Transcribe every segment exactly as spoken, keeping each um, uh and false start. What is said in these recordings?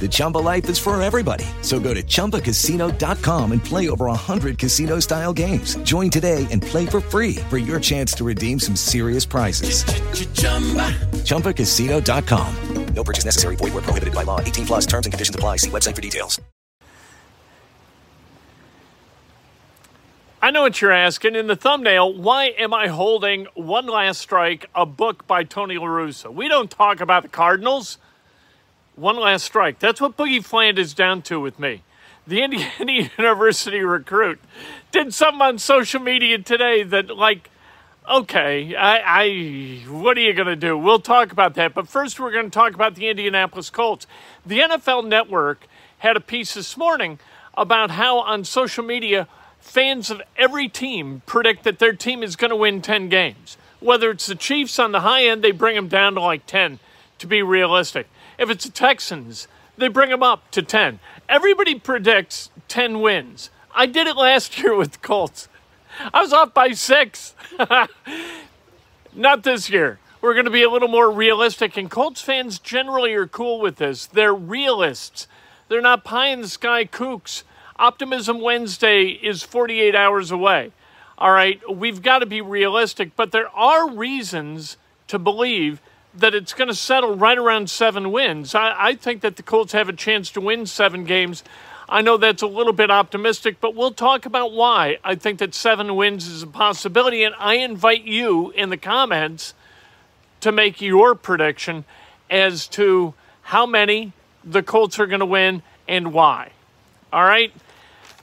The Chumba life is for everybody. So go to chumba casino dot com and play over one hundred casino-style games. Join today and play for free for your chance to redeem some serious prizes. Ch-ch-chumba. chumba casino dot com. No purchase necessary. Void where prohibited by law. eighteen plus terms and conditions apply. See website for details. I know what you're asking. In the thumbnail, why am I holding One Last Strike, a book by Tony La Russa? We don't talk about the Cardinals. One Last Strike. That's what Boogie Fland is down to with me. The Indiana University recruit did something on social media today that, like, okay, I, I what are you going to do? We'll talk about that. But first, we're going to talk about the Indianapolis Colts. The N F L Network had a piece this morning about how on social media, fans of every team predict that their team is going to win ten games. Whether it's the Chiefs on the high end, they bring them down to like ten to be realistic. If it's the Texans, they bring them up to ten. Everybody predicts ten wins. I did it last year with the Colts. I was off by six. Not this year. We're going to be a little more realistic, and Colts fans generally are cool with this. They're realists. They're not pie-in-the-sky kooks. Optimism Wednesday is forty-eight hours away. All right, we've got to be realistic, but there are reasons to believe that it's going to settle right around seven wins. I, I think that the Colts have a chance to win seven games. I know that's a little bit optimistic, but we'll talk about why I think that seven wins is a possibility, and I invite you in the comments to make your prediction as to how many the Colts are going to win and why. All right?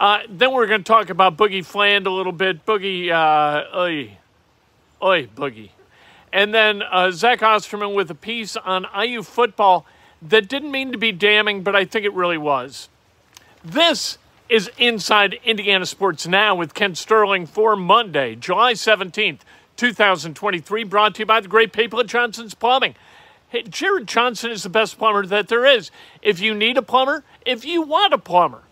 Uh, then we're going to talk about Boogie Fland a little bit. Boogie, uh, oy, oy, Boogie. And then uh, Zach Osterman with a piece on I U football that didn't mean to be damning, but I think it really was. This is Inside Indiana Sports Now with Kent Sterling for Monday, July seventeenth, twenty twenty-three, brought to you by the great people at Johnson's Plumbing. Hey, Jared Johnson is the best plumber that there is. If you need a plumber, if you want a plumber,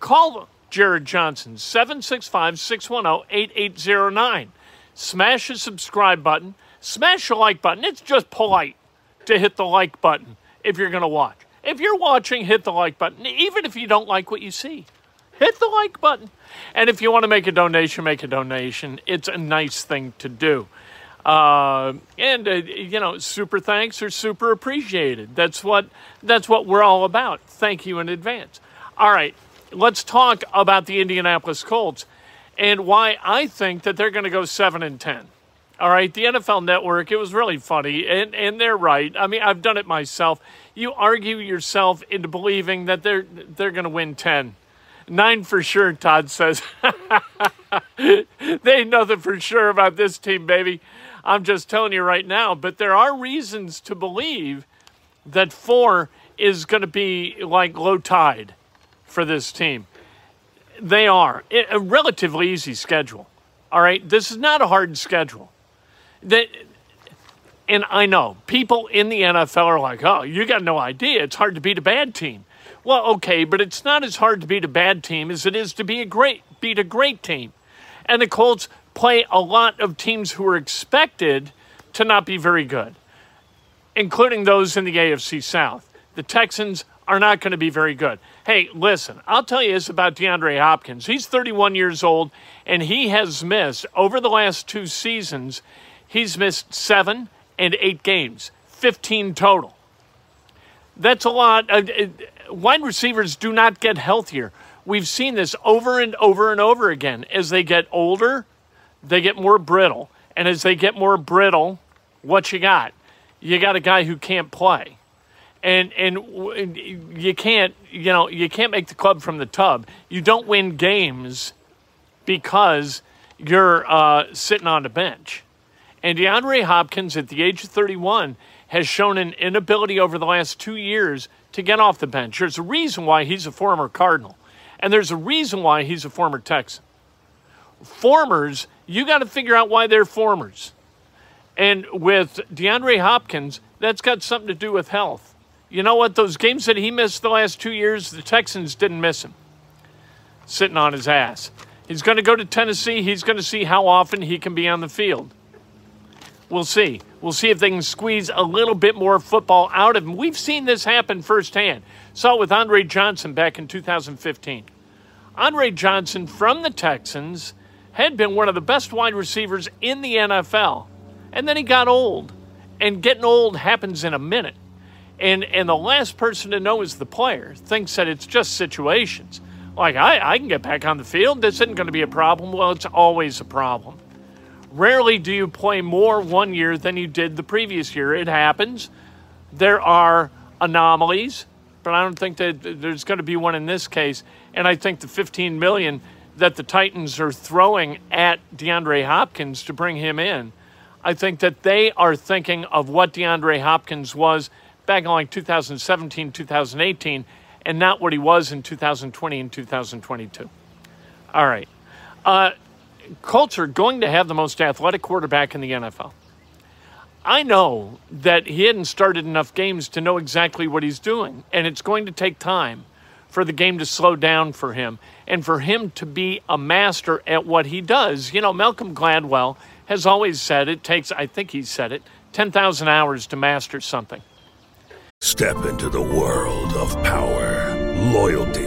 call Jared Johnson, seven six five, six one zero, eight eight zero nine. Smash the subscribe button. Smash the like button. It's just polite to hit the like button if you're going to watch. If you're watching, hit the like button. Even if you don't like what you see, hit the like button. And if you want to make a donation, make a donation. It's a nice thing to do. Uh, and, uh, you know, super thanks are super appreciated. That's what, that's what we're all about. Thank you in advance. All right, let's talk about the Indianapolis Colts and why I think that they're going to go seven and ten. All right, the N F L Network, it was really funny, and, and they're right. I mean, I've done it myself. You argue yourself into believing that they're they're going to win ten. Nine for sure, Todd says. They ain't nothing for sure about this team, baby. I'm just telling you right now. But there are reasons to believe that four is going to be like low tide for this team. They are. It, a relatively easy schedule. All right, this is not a hard schedule. That, and I know people in the N F L are like, oh, you got no idea. It's hard to beat a bad team. Well, okay, but it's not as hard to beat a bad team as it is to be a great beat a great team. And the Colts play a lot of teams who are expected to not be very good, including those in the A F C South. The Texans are not going to be very good. Hey, listen, I'll tell you this about DeAndre Hopkins. He's thirty-one years old, and he has missed, over the last two seasons, he's missed seven and eight games, fifteen total. That's a lot. Wide receivers do not get healthier. We've seen this over and over and over again. As they get older, they get more brittle. And as they get more brittle, what you got? You got a guy who can't play. And and you can't, you know, you can't make the club from the tub. You don't win games because you're uh, sitting on the bench. And DeAndre Hopkins, at the age of thirty-one, has shown an inability over the last two years to get off the bench. There's a reason why he's a former Cardinal. And there's a reason why he's a former Texan. Formers, you got to figure out why they're formers. And with DeAndre Hopkins, that's got something to do with health. You know what? Those games that he missed the last two years, the Texans didn't miss him. Sitting on his ass. He's going to go to Tennessee. He's going to see how often he can be on the field. We'll see. We'll see if they can squeeze a little bit more football out of him. We've seen this happen firsthand. Saw it with Andre Johnson back in two thousand fifteen. Andre Johnson from the Texans had been one of the best wide receivers in the N F L. And then he got old. And getting old happens in a minute. And and the last person to know is the player. Thinks that it's just situations. Like, I, I can get back on the field. This isn't going to be a problem. Well, it's always a problem. Rarely do you play more one year than you did the previous year. It happens. There are anomalies, but I don't think that there's going to be one in this case. And I think the fifteen million dollars that the Titans are throwing at DeAndre Hopkins to bring him in, I think that they are thinking of what DeAndre Hopkins was back in like two thousand seventeen, two thousand eighteen, and not what he was in two thousand twenty and two thousand twenty-two. All right. Uh, Colts are going to have the most athletic quarterback in the N F L. I know that he hadn't started enough games to know exactly what he's doing, and it's going to take time for the game to slow down for him and for him to be a master at what he does. You know, Malcolm Gladwell has always said it takes, I think he said it, ten thousand hours to master something. Step into the world of power, loyalty,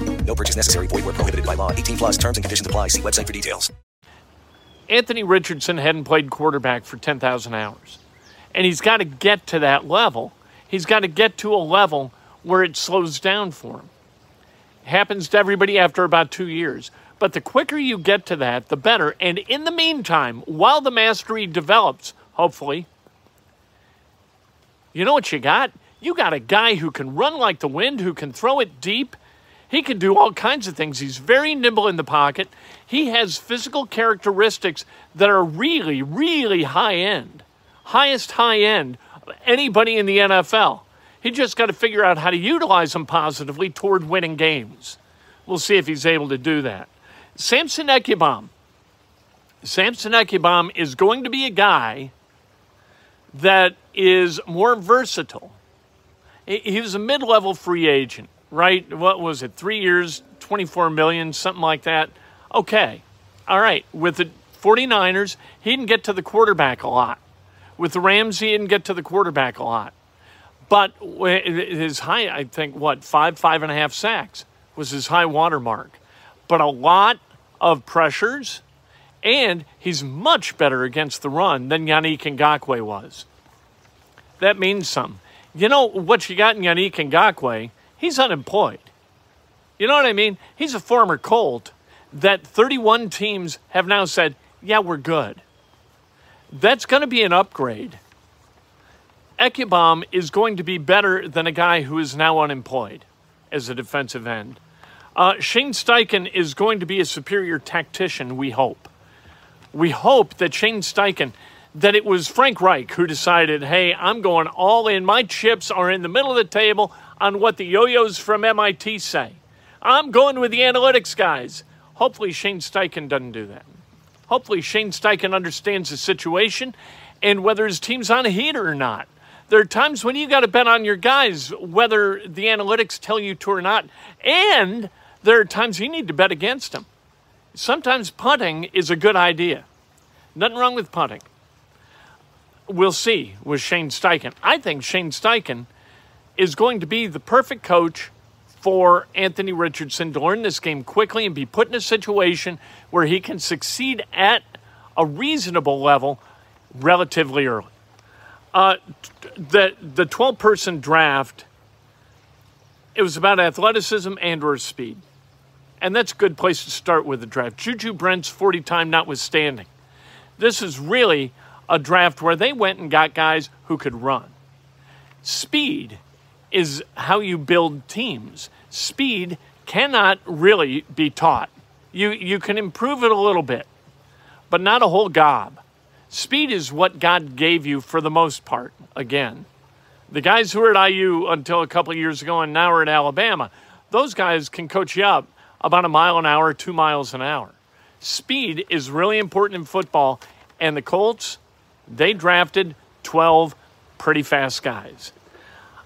No purchase necessary. Void where prohibited by law. eighteen plus terms and conditions apply. See website for details. Anthony Richardson hadn't played quarterback for ten thousand hours. And he's got to get to that level. He's got to get to a level where it slows down for him. It happens to everybody after about two years. But the quicker you get to that, the better. And in the meantime, while the mastery develops, hopefully, you know what you got? You got a guy who can run like the wind, who can throw it deep. He can do all kinds of things. He's very nimble in the pocket. He has physical characteristics that are really, really high end. Highest high end of anybody in the N F L. He just got to figure out how to utilize them positively toward winning games. We'll see if he's able to do that. Samson Ekibom. Samson Ekibom is going to be a guy that is more versatile. He was a mid-level free agent, right? What was it? Three years, twenty-four million dollars, something like that. Okay. All right. With the 49ers, he didn't get to the quarterback a lot. With the Rams, he didn't get to the quarterback a lot. But his high, I think, what, five, five and a half sacks was his high watermark. But a lot of pressures, and he's much better against the run than Yannick Ngakoue was. That means something. You know what you got in Yannick Ngakoue? He's unemployed. You know what I mean? He's a former Colt that thirty-one teams have now said, yeah, we're good. That's going to be an upgrade. Ekibom is going to be better than a guy who is now unemployed as a defensive end. Uh, Shane Steichen is going to be a superior tactician, we hope. We hope that Shane Steichen, that it was Frank Reich who decided, hey, I'm going all in. My chips are in the middle of the table on what the yo-yos from M I T say. I'm going with the analytics guys. Hopefully Shane Steichen doesn't do that. Hopefully Shane Steichen understands the situation and whether his team's on a heater or not. There are times when you got to bet on your guys, whether the analytics tell you to or not. And there are times you need to bet against them. Sometimes punting is a good idea. Nothing wrong with punting. We'll see with Shane Steichen. I think Shane Steichen is going to be the perfect coach for Anthony Richardson to learn this game quickly and be put in a situation where he can succeed at a reasonable level relatively early. Uh, the the twelve-person draft, it was about athleticism and or speed. And that's a good place to start with the draft. Juju Brent's forty-time notwithstanding. This is really a draft where they went and got guys who could run. Speed is how you build teams. Speed cannot really be taught. You you can improve it a little bit, but not a whole gob. Speed is what God gave you for the most part. Again, the guys who were at I U until a couple of years ago and now are at Alabama, those guys can coach you up about a mile an hour, two miles an hour. Speed is really important in football, and the Colts, they drafted twelve pretty fast guys.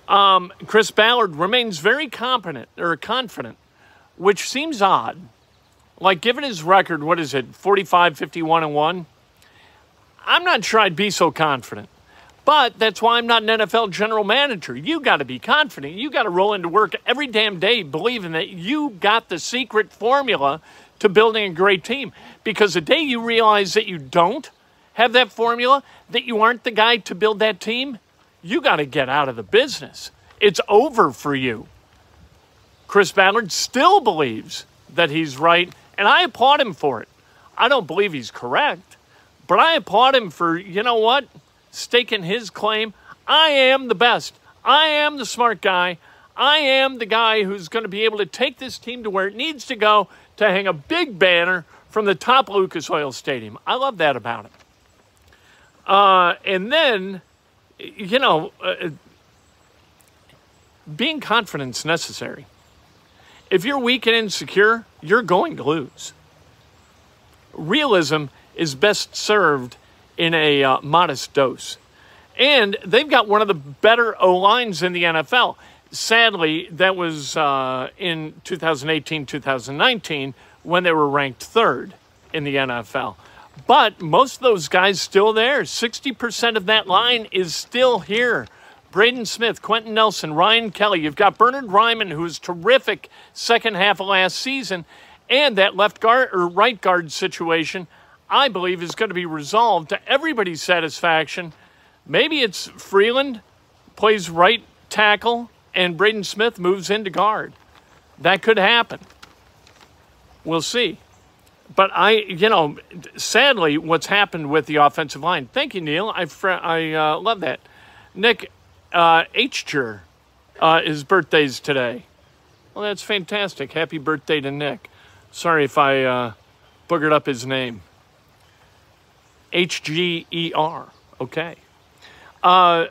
Um, Chris Ballard remains very competent or confident, which seems odd. Like, given his record, what is it, forty-five, fifty-one, and one? I'm not sure I'd be so confident. But that's why I'm not an N F L general manager. You got to be confident. You got to roll into work every damn day believing that you got the secret formula to building a great team. Because the day you realize that you don't have that formula, that you aren't the guy to build that team, you got to get out of the business. It's over for you. Chris Ballard still believes that he's right, and I applaud him for it. I don't believe he's correct, but I applaud him for, you know what, staking his claim. I am the best. I am the smart guy. I am the guy who's going to be able to take this team to where it needs to go to hang a big banner from the top Lucas Oil Stadium. I love that about him. Uh, and then, you know, uh, being confident is necessary. If you're weak and insecure, you're going to lose. Realism is best served in a uh, modest dose. And they've got one of the better O-lines in the N F L. Sadly, that was uh, in twenty eighteen, twenty nineteen when they were ranked third in the N F L. But most of those guys still there. sixty percent of that line is still here. Braden Smith, Quentin Nelson, Ryan Kelly. You've got Bernard Ryman, who was terrific second half of last season. And that left guard or right guard situation, I believe, is going to be resolved to everybody's satisfaction. Maybe it's Freeland plays right tackle and Braden Smith moves into guard. That could happen. We'll see. But I, you know, sadly, what's happened with the offensive line. Thank you, Neil. I fr- I uh, love that. Nick uh, Hger, uh, his birthday's today. Well, that's fantastic. Happy birthday to Nick. Sorry if I uh, boogered up his name. H G E R. Okay. Uh,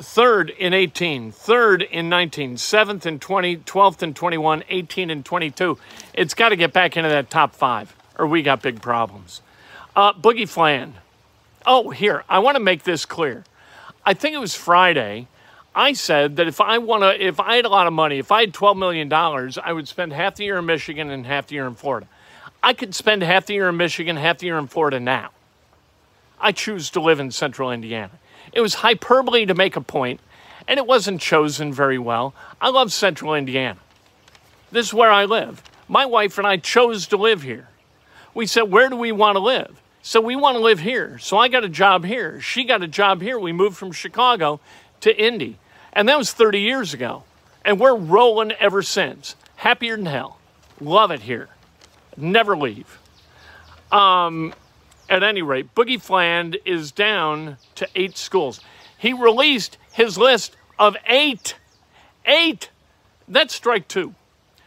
third in eighteen, third in nineteen, seventh in twenty, twelfth in twenty-one, eighteen in twenty-two. It's got to get back into that top five, or we got big problems. Uh, Boogie Fland. Oh, here, I want to make this clear. I think it was Friday. I said that if I want to, if I had a lot of money, if I had twelve million dollars, I would spend half the year in Michigan and half the year in Florida. I could spend half the year in Michigan, half the year in Florida now. I choose to live in central Indiana. It was hyperbole to make a point, and it wasn't chosen very well. I love central Indiana. This is where I live. My wife and I chose to live here. We said, where do we want to live? So we want to live here. So I got a job here. She got a job here. We moved from Chicago to Indy, and that was thirty years ago, and we're rolling ever since. happier than hell. Love it here. Never leave. Um, at any rate, Boogie Fland is down to eight schools. He released his list of eight. Eight. That's strike two.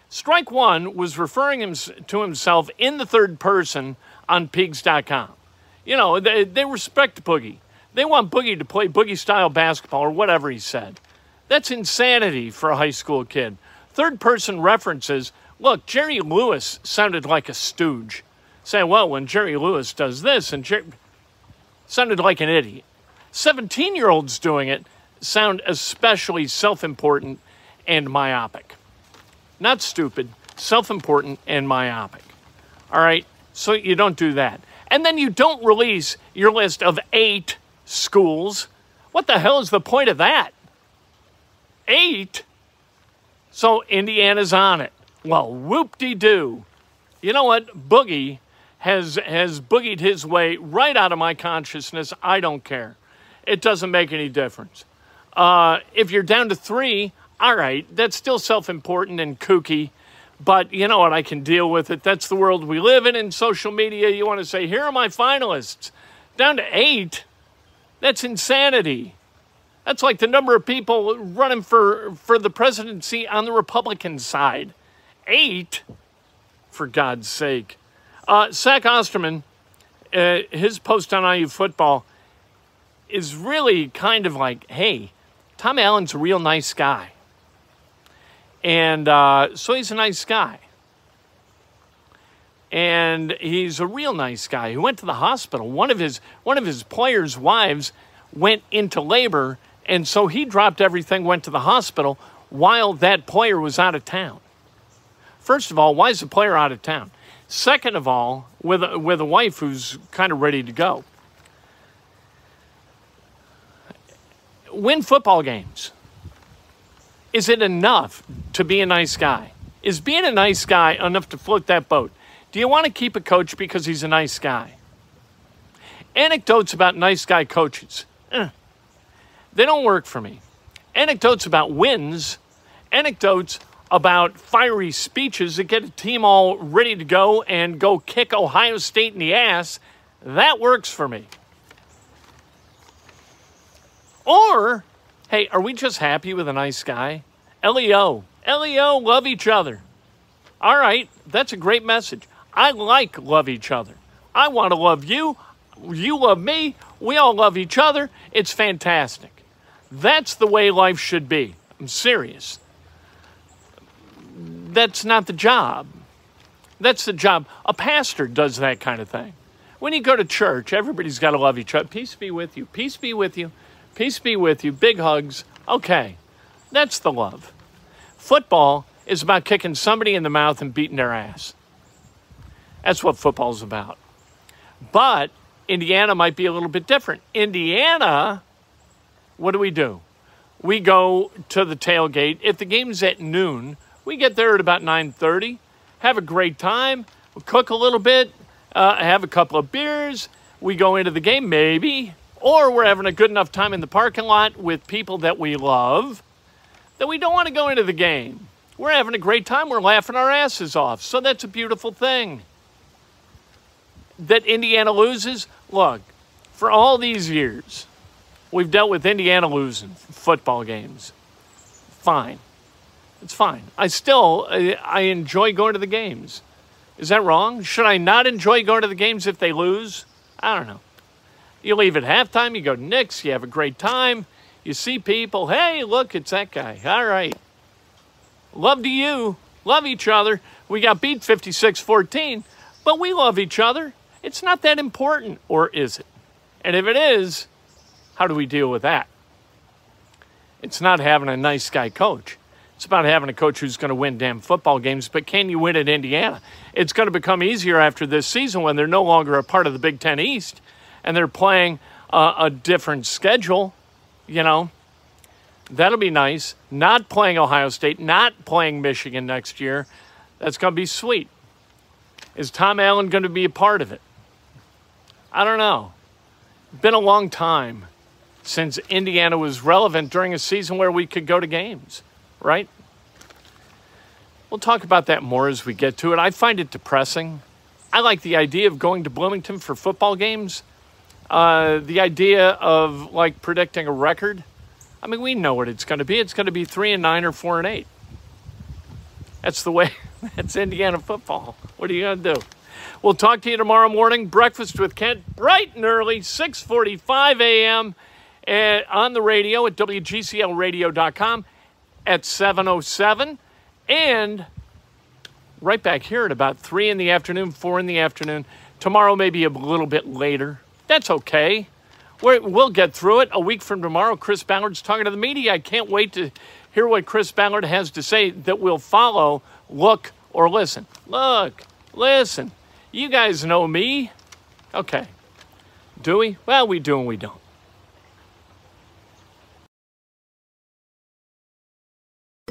Strike one was referring him to himself in the third person on pigs dot com. You know, they, they respect Boogie. They want Boogie to play Boogie-style basketball or whatever he said. That's insanity for a high school kid. Third-person references. Look, Jerry Lewis sounded like a stooge. Saying, well, when Jerry Lewis does this, and Jerry... sounded like an idiot. seventeen-year-olds doing it sound especially self-important and myopic. Not stupid, self-important and myopic. All right? So you don't do that. And then you don't release your list of eight schools. What the hell is the point of that? Eight? So Indiana's on it. Well, whoop-de-doo. You know what? Boogie has has boogied his way right out of my consciousness. I don't care. It doesn't make any difference. Uh, if you're down to three, all right, that's still self-important and kooky, but you know what? I can deal with it. That's the world we live in. In social media, you want to say, here are my finalists. Down to eight? That's insanity. That's like the number of people running for, for the presidency on the Republican side. Eight? For God's sake. Uh, Zach Osterman, uh, his post on I U Football is really kind of like, hey, Tom Allen's a real nice guy. And uh, so he's a nice guy. And he's a real nice guy who went to the hospital. One of his, one of his players' wives went into labor, and so he dropped everything, went to the hospital while that player was out of town. First of all, why is the player out of town? Second of all, with a, with a wife who's kind of ready to go. Win football games. Is it enough to be a nice guy? Is being a nice guy enough to float that boat? Do you want to keep a coach because he's a nice guy? Anecdotes about nice guy coaches. Eh, they don't work for me. Anecdotes about wins. Anecdotes about fiery speeches that get a team all ready to go and go kick Ohio State in the ass, that works for me. Or, hey, are we just happy with a nice guy? L E O. L E O, love each other. All right, that's a great message. I like love each other. I want to love you. You love me. We all love each other. It's fantastic. That's the way life should be. I'm serious. That's not the job. That's the job. A pastor does that kind of thing. When you go to church, everybody's got to love each other. Peace be with you. Peace be with you. Peace be with you. Big hugs. Okay. That's the love. Football is about kicking somebody in the mouth and beating their ass. That's what football's about. But Indiana might be a little bit different. Indiana, what do we do? We go to the tailgate. If the game's at noon, we get there at about nine thirty, have a great time, we'll cook a little bit, uh, have a couple of beers, we go into the game maybe, or we're having a good enough time in the parking lot with people that we love that we don't want to go into the game. We're having a great time, we're laughing our asses off, so that's a beautiful thing. That Indiana loses? Look, for all these years, we've dealt with Indiana losing football games. Fine. It's fine. I still, I enjoy going to the games. Is that wrong? Should I not enjoy going to the games if they lose? I don't know. You leave at halftime, you go to Knicks, you have a great time, you see people, hey, look, it's that guy. All right. Love to you. Love each other. We got beat fifty-six fourteen, but we love each other. It's not that important, or is it? And if it is, how do we deal with that? It's not having a nice guy coach. It's about having a coach who's going to win damn football games, but can you win at Indiana? It's going to become easier after this season when they're no longer a part of the Big Ten East and they're playing uh, a different schedule, you know. That'll be nice. Not playing Ohio State, not playing Michigan next year. That's going to be sweet. Is Tom Allen going to be a part of it? I don't know. Been a long time since Indiana was relevant during a season where we could go to games. Right? We'll talk about that more as we get to it. I find it depressing. I like the idea of going to Bloomington for football games. Uh, the idea of, like, predicting a record. I mean, we know what it's going to be. It's going to be three and nine or four and eight. That's the way. That's Indiana football. What are you going to do? We'll talk to you tomorrow morning. Breakfast with Kent, bright and early, six forty-five a.m. at, on the radio at W G C L radio dot com at seven oh seven. And right back here at about three in the afternoon, four in the afternoon. Tomorrow maybe a little bit later. That's okay. We're, we'll get through it. A week from tomorrow, Chris Ballard's talking to the media. I can't wait to hear what Chris Ballard has to say that will follow Look or Listen. Look, listen, you guys know me. Okay. Do we? Well, we do and we don't.